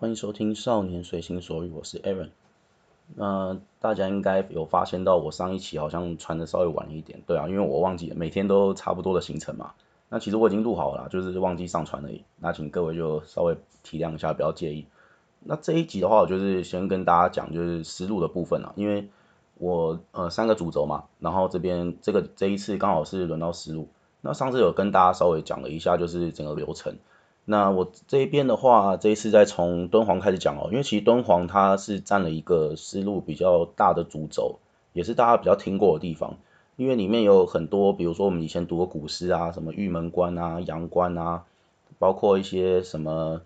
欢迎收听少年随心所欲，我是 Aaron。大家应该有发现到我上一期好像传的稍微晚一点，对啊，因为我忘记每天都差不多的行程嘛。那其实我已经录好了啦，就是忘记上传而已。那请各位就稍微体谅一下，不要介意。那这一集的话，我就是先跟大家讲就是思路的部分啦，因为我三个主轴嘛，然后这边这一次刚好是轮到思路。那上次有跟大家稍微讲了一下就是整个流程。那我这边的话，这一次再从敦煌开始讲哦，因为其实敦煌它是占了一个丝路比较大的主轴，也是大家比较听过的地方，因为里面有很多，比如说我们以前读过古诗啊，什么玉门关啊、阳关啊，包括一些什么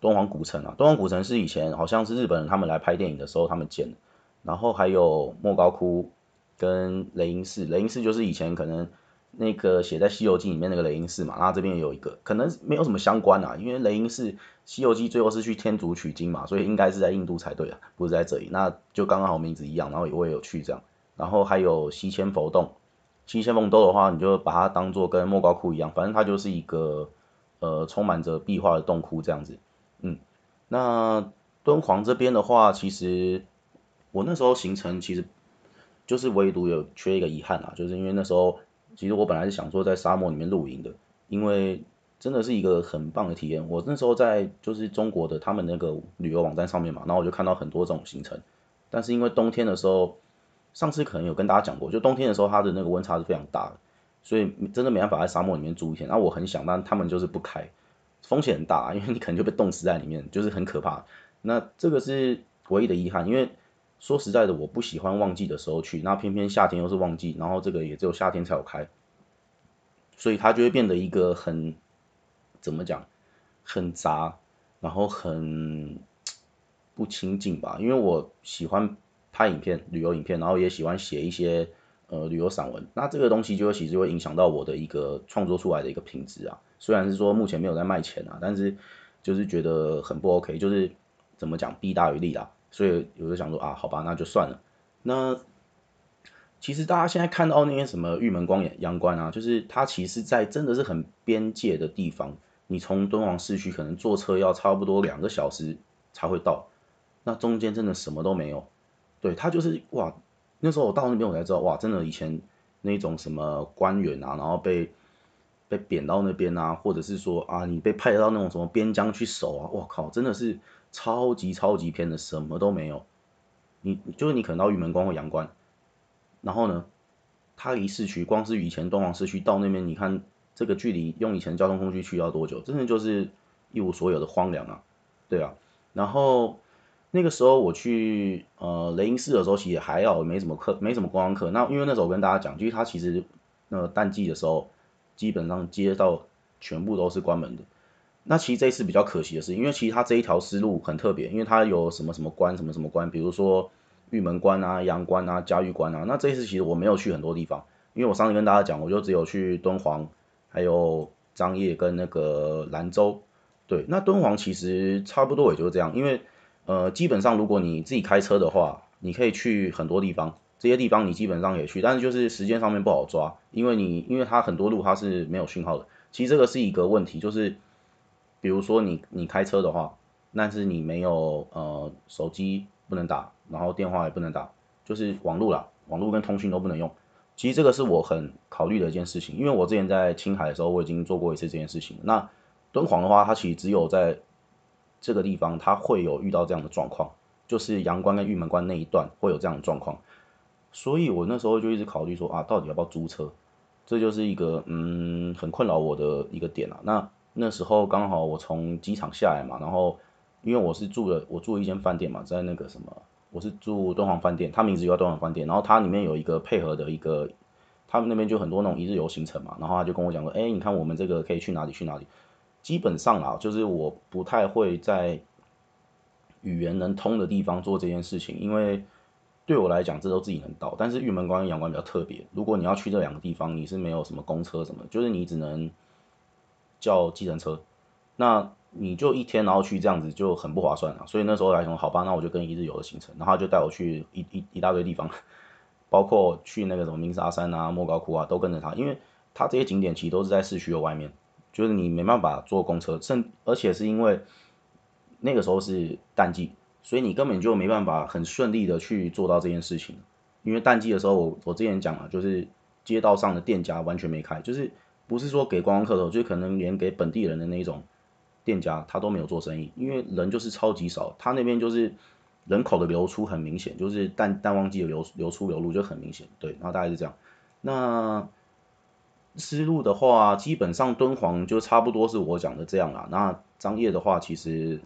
敦煌古城啊，敦煌古城是以前好像是日本人他们来拍电影的时候他们建的，然后还有莫高窟跟雷音寺，雷音寺就是以前可能。那个写在《西游记》里面那个雷音寺嘛，那这边也有一个，可能没有什么相关啊，因为雷音寺《西游记》最后是去天竺取经嘛，所以应该是在印度才对啊，不是在这里。那就刚刚好名字一样，然后我也有去这样，然后还有西迁佛洞，西迁佛洞的话，你就把它当做跟莫高窟一样，反正它就是一个充满着壁画的洞窟这样子。嗯，那敦煌这边的话，其实我那时候行程其实就是唯独有缺一个遗憾啊，就是因为那时候。其实我本来是想说在沙漠里面露营的，因为真的是一个很棒的体验。我那时候在就是中国的他们那个旅游网站上面嘛，然后我就看到很多这种行程。但是因为冬天的时候，上次可能有跟大家讲过，就冬天的时候它的那个温差是非常大的，所以真的没办法在沙漠里面住一天。那我很想，但他们就是不开，风险很大，因为你可能就被冻死在里面，就是很可怕。那这个是唯一的遗憾，因为。说实在的，我不喜欢旺季的时候去，那偏偏夏天又是旺季，然后这个也只有夏天才有开，所以它就会变得一个很怎么讲，很杂，然后很不清静吧。因为我喜欢拍影片、旅游影片，然后也喜欢写一些旅游散文，那这个东西就其实会影响到我的一个创作出来的一个品质啊。虽然是说目前没有在卖钱啊，但是就是觉得很不 OK， 就是怎么讲，弊大于利啦。所以有的想说啊，好吧，那就算了。那其实大家现在看到那些什么玉门关、阳关啊，就是它其实在真的是很边界的地方，你从敦煌市区可能坐车要差不多2个小时才会到，那中间真的什么都没有。对，它就是哇，那时候我到那边我才知道哇，真的以前那种什么官员啊，然后被贬到那边啊，或者是说啊，你被派到那种什么边疆去守啊，哇靠，真的是。超级超级偏的，什么都没有。你可能到玉门关或阳关，然后呢，它离市区光是以前敦煌市区到那边，你看这个距离用以前交通工具去要多久？真的就是一无所有的荒凉啊，对啊。然后那个时候我去雷音寺的时候，其实也还好，没什么观光客。那因为那时候我跟大家讲，就是它其实淡季的时候，基本上街道全部都是关门的。那其实这一次比较可惜的是，因为其实它这一条丝路很特别，因为它有什么什么关、什么什么关，比如说玉门关啊、阳关啊、嘉峪关啊。那这一次其实我没有去很多地方，因为我上次跟大家讲，我就只有去敦煌、还有张掖跟那个兰州。对，那敦煌其实差不多也就是这样，因为基本上如果你自己开车的话，你可以去很多地方，这些地方你基本上也去，但是就是时间上面不好抓，因为它很多路它是没有讯号的。其实这个是一个问题，就是。比如说你开车的话，但是你没有手机不能打，然后电话也不能打，就是网络跟通讯都不能用。其实这个是我很考虑的一件事情，因为我之前在青海的时候我已经做过一次这件事情。那敦煌的话，它其实只有在这个地方它会有遇到这样的状况，就是阳关跟玉门关那一段会有这样的状况。所以我那时候就一直考虑说啊，到底要不要租车？这就是一个很困扰我的一个点啊。那时候刚好我从机场下来嘛，然后因为我住了一间饭店嘛，在那个什么，我是住敦煌饭店，它名字就叫敦煌饭店，然后它里面有一个配合的一个，他们那边就很多那种一日游行程嘛，然后他就跟我讲说，你看我们这个可以去哪里去哪里，基本上啦，就是我不太会在语言能通的地方做这件事情，因为对我来讲这都自己能到，但是玉门关、阳关比较特别，如果你要去这两个地方，你是没有什么公车什么，就是你只能。叫计程车，那你就一天然后去这样子就很不划算了，所以那时候来说，好吧，那我就跟一日游的行程，然后他就带我去一大堆地方，包括去那个什么鸣沙山啊、莫高窟啊，都跟着他，因为他这些景点其实都是在市区的外面，就是你没办法坐公车，而且是因为那个时候是淡季，所以你根本就没办法很顺利的去做到这件事情。因为淡季的时候，我之前讲了，就是街道上的店家完全没开，就是不是说给观光客的，就可能连给本地人的那种店家他都没有做生意，因为人就是超级少，他那边就是人口的流出很明显，就是淡旺季的流入就很明显，对，然后大概是这样。那思路的话，基本上敦煌就差不多是我讲的这样啦。那张掖的话，其实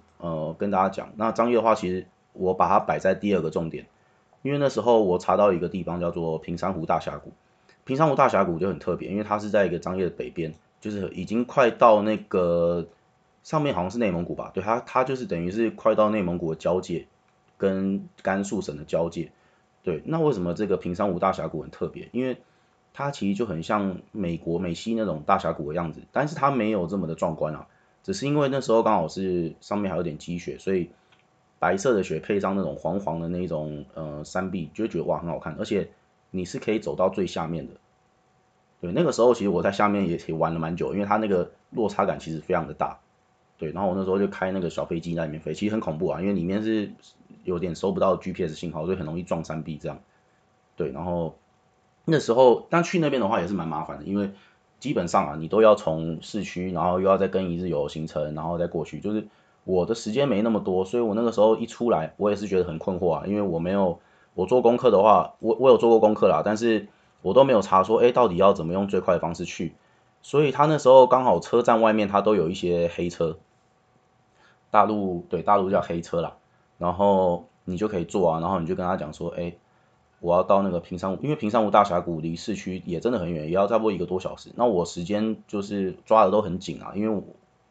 跟大家讲，那张掖的话，其实我把它摆在第二个重点，因为那时候我查到一个地方叫做平山湖大峡谷。平山湖大峡谷就很特别，因为它是在一个张掖的北边，就是已经快到那个上面好像是内蒙古吧，对，它就是等于是快到内蒙古的交界跟甘肃省的交界。对，那为什么这个平山湖大峡谷很特别？因为它其实就很像美国美西那种大峡谷的样子，但是它没有这么的壮观啊，只是因为那时候刚好是上面还有点积雪，所以白色的雪配上那种黄黄的那种山壁，就觉得哇很好看，而且你是可以走到最下面的。对，那个时候其实我在下面也玩了蛮久，因为它那个落差感其实非常的大。对，然后我那时候就开那个小飞机在里面飞，其实很恐怖啊，因为里面是有点收不到 GPS 信号，所以很容易撞山壁这样。对，然后那时候，但去那边的话也是蛮麻烦的，因为基本上啊，你都要从市区，然后又要再跟一日游行程，然后再过去。就是我的时间没那么多，所以我那个时候一出来，我也是觉得很困惑啊，因为我没有我做功课的话，我有做过功课啦，但是我都没有查说，到底要怎么用最快的方式去。所以他那时候刚好车站外面他都有一些黑车，大陆叫黑车啦，然后你就可以坐啊，然后你就跟他讲说，我要到那个平山湖，因为平山湖大峡谷离市区也真的很远，也要差不多1个多小时。那我时间就是抓的都很紧啊，因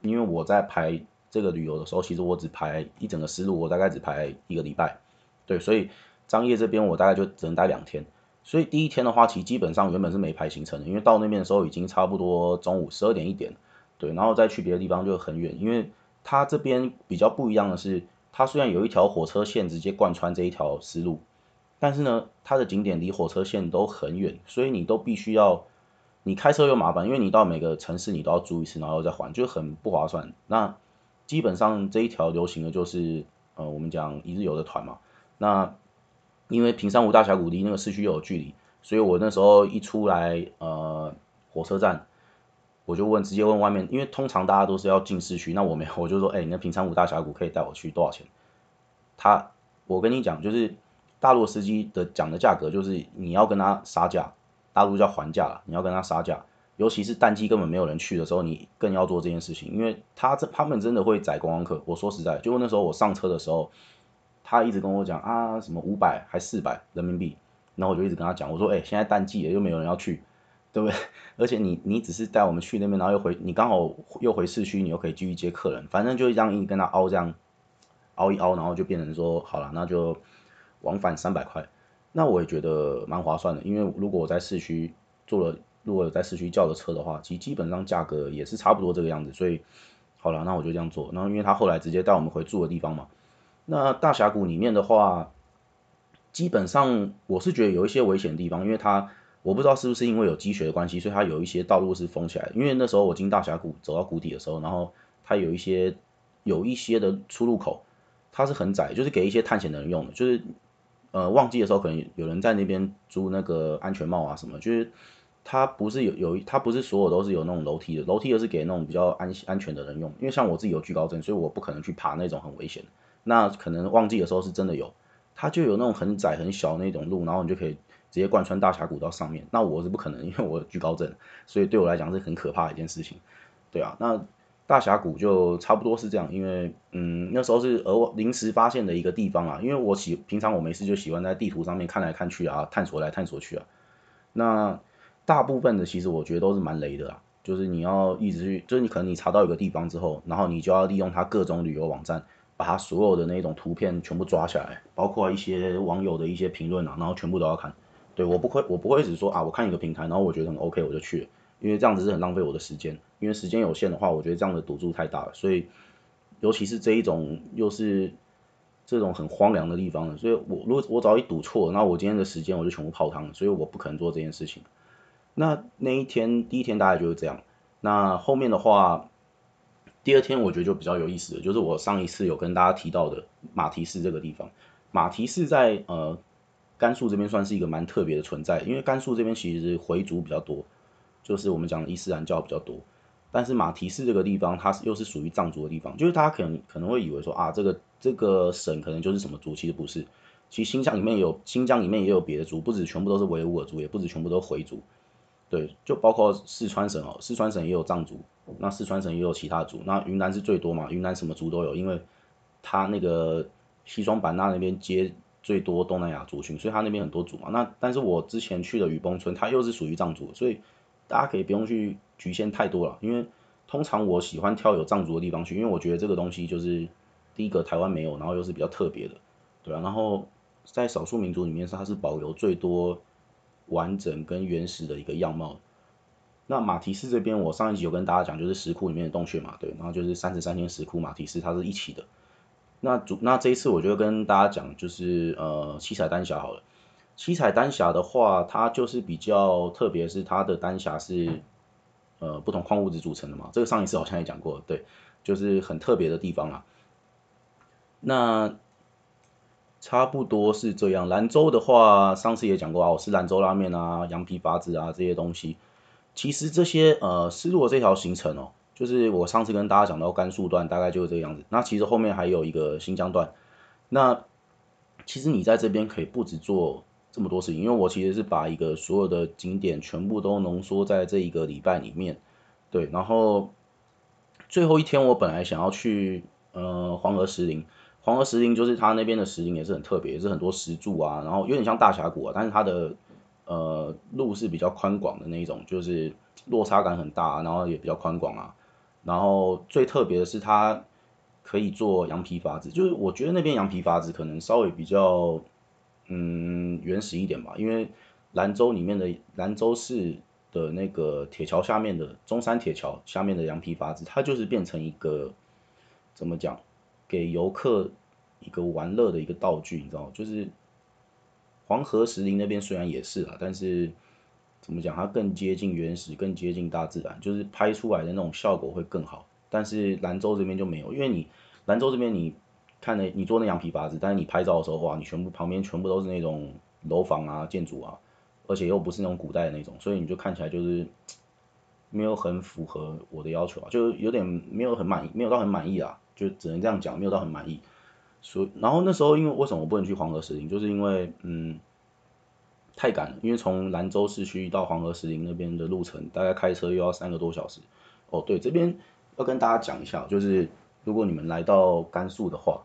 为我在排这个旅游的时候，其实我只排一整个思路，我大概只排1个礼拜，对，所以张掖这边我大概就只能待2天。所以第一天的话，其实基本上原本是没排行程的，因为到那边的时候已经差不多中午12点1点，对，然后再去别的地方就很远，因为它这边比较不一样的是，它虽然有一条火车线直接贯穿这一条丝路，但是呢，它的景点离火车线都很远，所以你都必须要，你开车又麻烦，因为你到每个城市你都要租一次，然后再还，就很不划算。那基本上这一条流行的就是我们讲一日游的团嘛，那。因为平山湖大峡谷离那个市区有距离，所以我那时候一出来火车站，我就直接问外面，因为通常大家都是要进市区，那我没有，我就说你那平山湖大峡谷可以带我去多少钱？我跟你讲，就是大陆司机讲的价格，就是你要跟他杀价，大陆叫还价啦，你要跟他杀价，尤其是淡季根本没有人去的时候，你更要做这件事情，因为他们真的会宰观光客。我说实在，就那时候我上车的时候。他一直跟我讲啊，什么500还400人民币，然后我就一直跟他讲，我说现在淡季了，又没有人要去，对不对？而且你只是带我们去那边，然后你刚好又回市区，你又可以继续接客人，反正就这样一跟他凹，这样凹一凹，然后就变成说好了，那就往返300块。那我也觉得蛮划算的，因为如果有在市区叫的车的话，其实基本上价格也是差不多这个样子，所以好了，那我就这样做。然后因为他后来直接带我们回住的地方嘛。那大峡谷里面的话，基本上我是觉得有一些危险的地方，因为我不知道是不是因为有积雪的关系，所以它有一些道路是封起来的。因为那时候我进大峡谷走到谷底的时候，然后它有一些的出入口，它是很窄，就是给一些探险的人用的。就是旺季的时候，可能有人在那边租那个安全帽啊什么，就是它不是它不是所有都是有那种楼梯的，楼梯又是给那种比较安全的人用。因为像我自己有惧高症，所以我不可能去爬那种很危险的。那可能旺季的时候是真的有，它就有那种很窄很小那种路，然后你就可以直接贯穿大峡谷到上面。那我是不可能，因为我有惧高症，所以对我来讲是很可怕的一件事情。对啊，那大峡谷就差不多是这样，因为那时候是临时发现的一个地方啊，因为我平常我没事就喜欢在地图上面看来看去啊，探索来探索去啊。那大部分的其实我觉得都是蛮雷的啊，就是你要一直去，就是你可能你查到一个地方之后，然后你就要利用它各种旅游网站。把他所有的那种图片全部抓下来，包括一些网友的一些评论啊，然后全部都要看。对，我不会只说啊，我看一个平台，然后我觉得很 OK 我就去了，因为这样子是很浪费我的时间。因为时间有限的话，我觉得这样的赌注太大了。所以，尤其是这种很荒凉的地方了，所以如果只要一赌错，那我今天的时间我就全部泡汤了，所以我不可能做这件事情。那一天第一天大概就是这样。那后面的话。第二天我觉得就比较有意思的，就是我上一次有跟大家提到的马蹄寺这个地方。马蹄寺在甘肃这边算是一个蛮特别的存在，因为甘肃这边其实回族比较多，就是我们讲的伊斯兰教比较多。但是马蹄寺这个地方，它又是属于藏族的地方，就是大家可能会以为说啊，这个省可能就是什么族，其实不是。其实新疆里面也有别的族，不止全部都是维吾尔族，也不止全部都是回族。对，就包括四川省哦，四川省也有藏族，那四川省也有其他族，那云南是最多嘛，云南什么族都有，因为它那个西双版纳那边接最多东南亚族群，所以它那边很多族嘛。那但是我之前去的雨崩村，它又是属于藏族，所以大家可以不用去局限太多了，因为通常我喜欢挑有藏族的地方去，因为我觉得这个东西就是第一个台湾没有，然后又是比较特别的，对啊，然后在少数民族里面它是保留最多完整跟原始的一个样貌。那马蹄寺这边我上一集有跟大家讲，就是石窟里面的洞穴嘛，对，然后就是33天石窟马蹄寺它是一起的。那这一次我就跟大家讲就是七彩丹霞好了。七彩丹霞的话，它就是比较特别，是它的丹霞是不同矿物质组成的嘛，这个上一次好像也讲过，对，就是很特别的地方啦。那差不多是这样。兰州的话，上次也讲过啊，我吃兰州拉面啊、羊皮筏子啊这些东西。其实这些丝路的这条行程哦，就是我上次跟大家讲到甘肃段，大概就是这个样子。那其实后面还有一个新疆段。那其实你在这边可以不止做这么多事情，因为我其实是把一个所有的景点全部都浓缩在这一个礼拜里面。对，然后最后一天我本来想要去黄河石林。黄河石林就是它那边的石林也是很特别，也是很多石柱啊，然后有点像大峡谷啊，但是它的路是比较宽广的那一种，就是落差感很大，然后也比较宽广啊。然后最特别的是它可以做羊皮筏子，就是我觉得那边羊皮筏子可能稍微比较原始一点吧，因为兰州市的那个铁桥下面的中山铁桥下面的羊皮筏子，它就是变成一个怎么讲？给游客一个玩乐的一个道具，你知道，就是黄河石林那边虽然也是啦，但是怎么讲，它更接近原始，更接近大自然，就是拍出来的那种效果会更好。但是兰州这边就没有，因为你兰州这边你看了你做那羊皮筏子，但是你拍照的时候哇，你旁边全部都是那种楼房啊、建筑啊，而且又不是那种古代的那种，所以你就看起来就是没有很符合我的要求啊，就有点没有很满意，没有到很满意啦。就只能这样讲，没有到很满意。然后那时候因为为什么我不能去黄河石林，就是因为太赶了，因为从兰州市区到黄河石林那边的路程，大概开车又要3个多小时。哦，对，这边要跟大家讲一下，就是如果你们来到甘肃的话，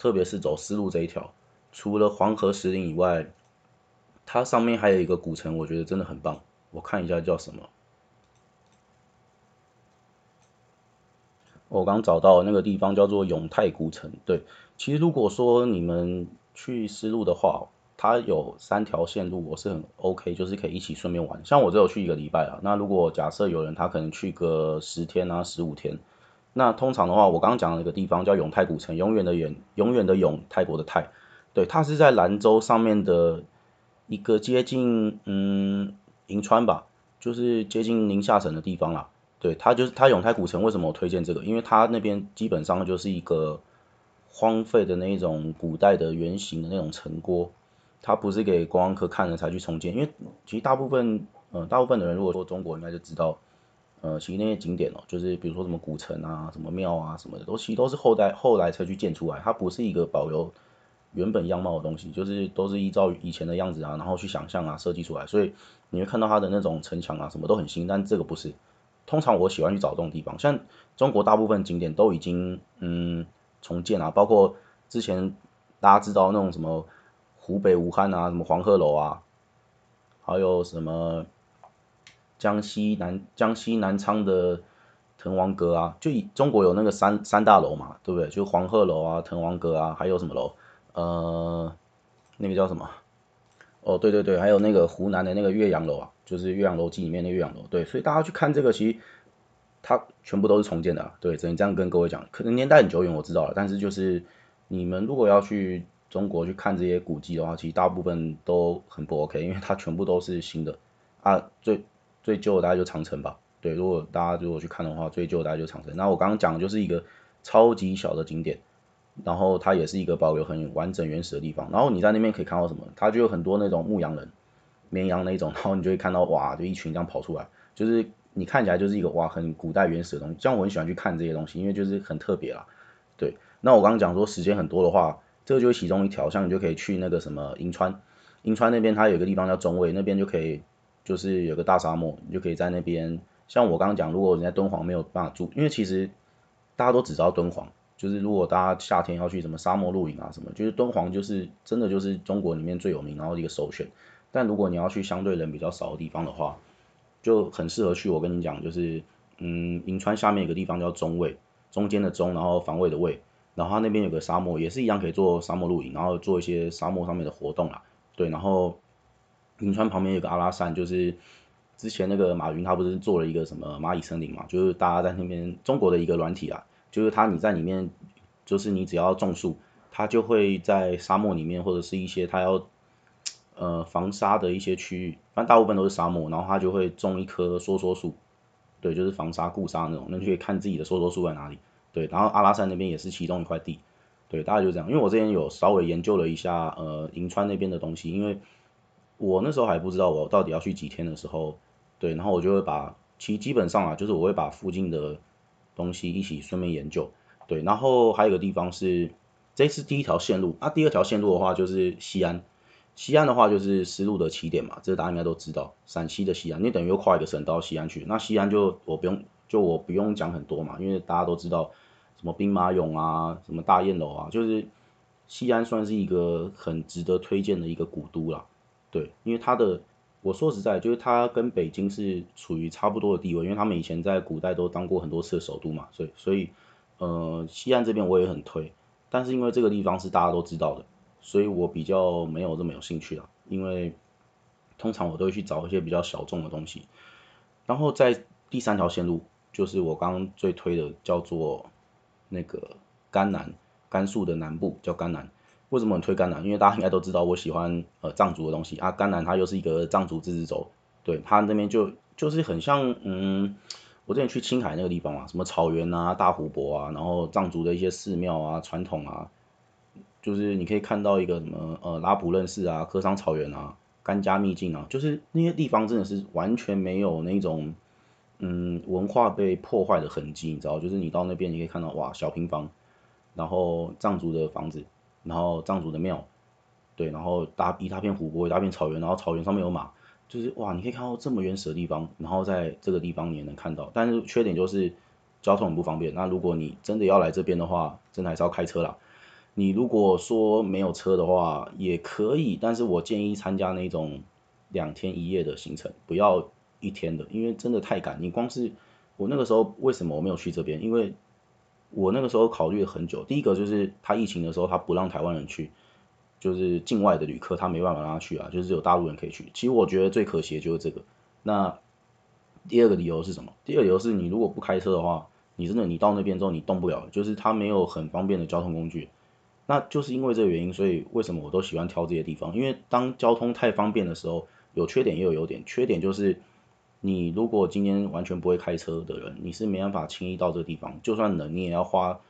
特别是走丝路这一条，除了黄河石林以外，它上面还有一个古城，我觉得真的很棒。我看一下叫什么。我刚找到的那个地方叫做永泰古城。对，其实如果说你们去丝路的话，它有3条线路，我是很 OK， 就是可以一起顺便玩。像我只有去一个礼拜啦，那如果假设有人他可能去个10天啊、15天，那通常的话，我刚刚讲的那个地方叫永泰古城，永远的永，泰国的泰。对，它是在兰州上面的一个接近银川吧，就是接近宁夏省的地方啦。对，它永泰古城为什么我推荐这个？因为它那边基本上就是一个荒废的那一种古代的圆形的那种城郭，它不是给观光客看了才去重建。因为其实大部分的人如果说中国应该就知道，其实那些景点哦，就是比如说什么古城啊、什么庙啊什么的，其实都是后来才去建出来，它不是一个保留原本样貌的东西，就是都是依照以前的样子啊，然后去想象啊设计出来，所以你会看到它的那种城墙啊什么都很新，但这个不是。通常我喜欢去找这种地方，像中国大部分景点都已经重建啊，包括之前大家知道那种什么湖北武汉啊，什么黄鹤楼啊，还有什么江西南昌的滕王阁啊，就中国有那个三大楼嘛，对不对？就黄鹤楼啊、滕王阁啊，还有什么楼？那个叫什么？哦，对对对，还有那个湖南的那个岳阳楼啊，就是《岳阳楼记》里面的岳阳楼。对，所以大家去看这个，其实它全部都是重建的啊。对，只能这样跟各位讲，可能年代很久远，我知道了，但是就是你们如果要去中国去看这些古迹的话，其实大部分都很不 OK， 因为它全部都是新的啊。最旧的大概就长城吧，对，如果大家去看的话，最旧大概就长城。那我刚刚讲的就是一个超级小的景点，然后它也是一个保留很完整原始的地方。然后你在那边可以看到什么？它就有很多那种牧羊人、绵羊那种，然后你就会看到哇，就一群这样跑出来，就是你看起来就是一个哇很古代原始的东西。像我很喜欢去看这些东西，因为就是很特别啦。对，那我刚刚讲说时间很多的话，这个就是其中一条，像你就可以去那个什么银川，银川那边它有一个地方叫中卫，那边就可以就是有个大沙漠，你就可以在那边。像我刚刚讲，如果人在敦煌没有办法住，因为其实大家都只知道敦煌，就是如果大家夏天要去什么沙漠露营啊什么，就是敦煌就是真的就是中国里面最有名，然后一个首选。但如果你要去相对人比较少的地方的话，就很适合去。我跟你讲，就是银川下面有个地方叫中卫，中间的中，然后防卫的卫，然后它那边有个沙漠，也是一样可以做沙漠露营，然后做一些沙漠上面的活动啦。对，然后银川旁边有个阿拉善，就是之前那个马云他不是做了一个什么蚂蚁森林嘛，就是大家在那边中国的一个软体啊，就是你在里面，就是你只要种树，它就会在沙漠里面或者是一些它要防沙的一些区域，反正大部分都是沙漠，然后它就会种一棵梭梭树，对，就是防沙固沙那种，那就可以看自己的梭梭树在哪里，对，然后阿拉善那边也是其中一块地，对，大概就这样。因为我之前有稍微研究了一下银川那边的东西，因为我那时候还不知道我到底要去几天的时候。对，然后我就会把，其实基本上啊，就是我会把附近的东西一起顺便研究。对，然后还有一个地方是，这是第一条线路，第二条线路的话就是西安，西安的话就是丝路的起点嘛，这大家应该都知道，陕西的西安，你等于又跨一个省到西安去。那西安我不用讲很多嘛，因为大家都知道什么兵马俑啊，什么大雁楼啊，就是西安算是一个很值得推荐的一个古都啦。对，因为它的。我说实在，就是它跟北京是处于差不多的地位，因为他们以前在古代都当过很多次的首都嘛，所以西安这边我也很推，但是因为这个地方是大家都知道的，所以我比较没有这么有兴趣啦，因为通常我都会去找一些比较小众的东西。然后在第三条线路，就是我刚刚最推的叫做那个甘南，甘肃的南部叫甘南。为什么很推甘南？因为大家应该都知道我喜欢藏族的东西啊。甘南它又是一个藏族自治州，对，它那边就是很像我之前去青海那个地方啊，什么草原啊、大湖泊啊，然后藏族的一些寺庙啊、传统啊，就是你可以看到一个什么拉卜楞寺啊、科桑草原啊、甘加秘境啊，就是那些地方真的是完全没有那种文化被破坏的痕迹，你知道，就是你到那边你可以看到哇小平房，然后藏族的房子。然后藏族的庙，对，然后一大片湖泊，一大片草原，然后草原上面有马，就是哇，你可以看到这么原始的地方，然后在这个地方你也能看到，但是缺点就是交通很不方便。那如果你真的要来这边的话，真的还是要开车啦。你如果说没有车的话也可以，但是我建议参加那种2天1夜的行程，不要1天的，因为真的太赶。你光是我那个时候为什么我没有去这边，因为。我那个时候考虑了很久，第一个就是他疫情的时候他不让台湾人去，就是境外的旅客他没办法让他去啊，就是只有大陆人可以去。其实我觉得最可惜的就是这个。那第二个理由是什么？第二个理由是你如果不开车的话，你到那边之后你动不了，就是他没有很方便的交通工具。那就是因为这个原因，所以为什么我都喜欢挑这些地方？因为当交通太方便的时候，有缺点也有优点。缺点就是你如果今天完全不会开车的人，你是没办法轻易到这个地方，就算能你也要花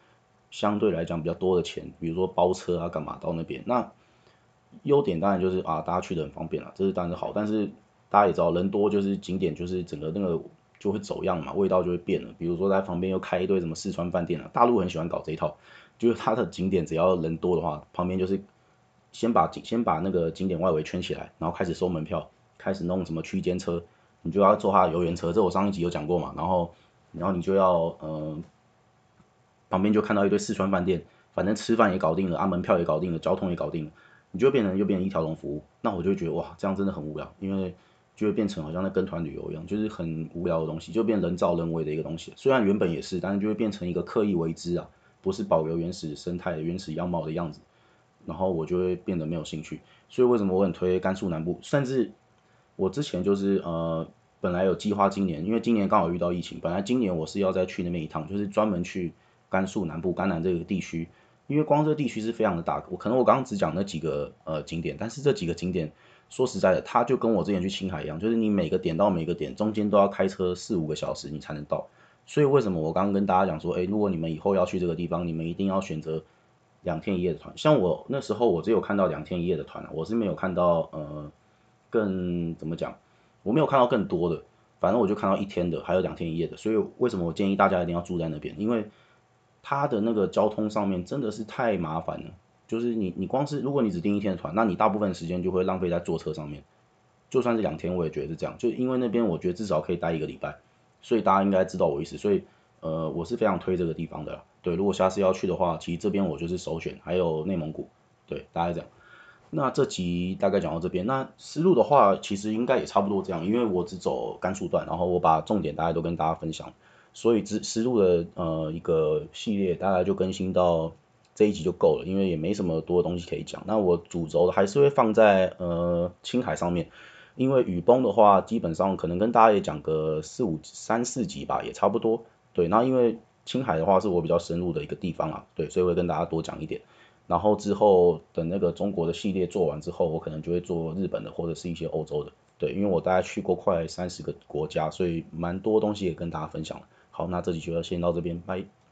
相对来讲比较多的钱，比如说包车啊干嘛到那边。那优点当然就是大家去的很方便啦，这是当然是好，但是大家也知道人多就是景点就是整个那个就会走样嘛，味道就会变了。比如说在旁边又开一堆什么四川饭店啊，大陆很喜欢搞这一套，就是它的景点只要人多的话，旁边就是先把那个景点外围圈起来，然后开始收门票，开始弄什么区间车。你就要坐他的游园车，这我上一集有讲过嘛，然后你就要旁边就看到一堆四川饭店，反正吃饭也搞定了，门票也搞定了，交通也搞定了，你就变成一条龙服务。那我就觉得哇，这样真的很无聊，因为就会变成好像在跟团旅游一样，就是很无聊的东西，就变人造人为的一个东西。虽然原本也是，但是就会变成一个刻意为之啊，不是保留原始生态、原始样貌的样子，然后我就会变得没有兴趣。所以为什么我很推甘肃南部，甚至。我之前就是本来有计划今年，因为今年刚好遇到疫情，本来今年我是要再去那边一趟，就是专门去甘肃南部甘南这个地区，因为光这地区是非常的大，可能我刚刚只讲那几个景点，但是这几个景点说实在的，它就跟我之前去青海一样，就是你每个点到每个点中间都要开车4-5个小时你才能到。所以为什么我刚刚跟大家讲说，如果你们以后要去这个地方，你们一定要选择2天1夜的团。像我那时候我只有看到2天1夜的团，我是没有看到更怎么讲，我没有看到更多的，反正我就看到1天的，还有2天1夜的。所以为什么我建议大家一定要住在那边，因为它的那个交通上面真的是太麻烦了，就是你光是如果你只订1天的团，那你大部分时间就会浪费在坐车上面。就算是2天，我也觉得是这样，就因为那边我觉得至少可以待1个礼拜，所以大家应该知道我意思。所以我是非常推这个地方的啦，对，如果下次要去的话，其实这边我就是首选，还有内蒙古，对，大概这样。那这集大概讲到这边，那思路的话其实应该也差不多这样，因为我只走甘肃段，然后我把重点大概都跟大家分享。所以思路的一个系列大概就更新到这一集就够了，因为也没什么多的东西可以讲。那我主轴的还是会放在青海上面，因为雨崩的话基本上可能跟大家也讲个3-4集吧，也差不多。对，那因为青海的话是我比较深入的一个地方啊，对，所以会跟大家多讲一点。然后之后等那个中国的系列做完之后，我可能就会做日本的或者是一些欧洲的，对，因为我大概去过快30个国家，所以蛮多东西也跟大家分享了。好，那这集就先到这边，拜。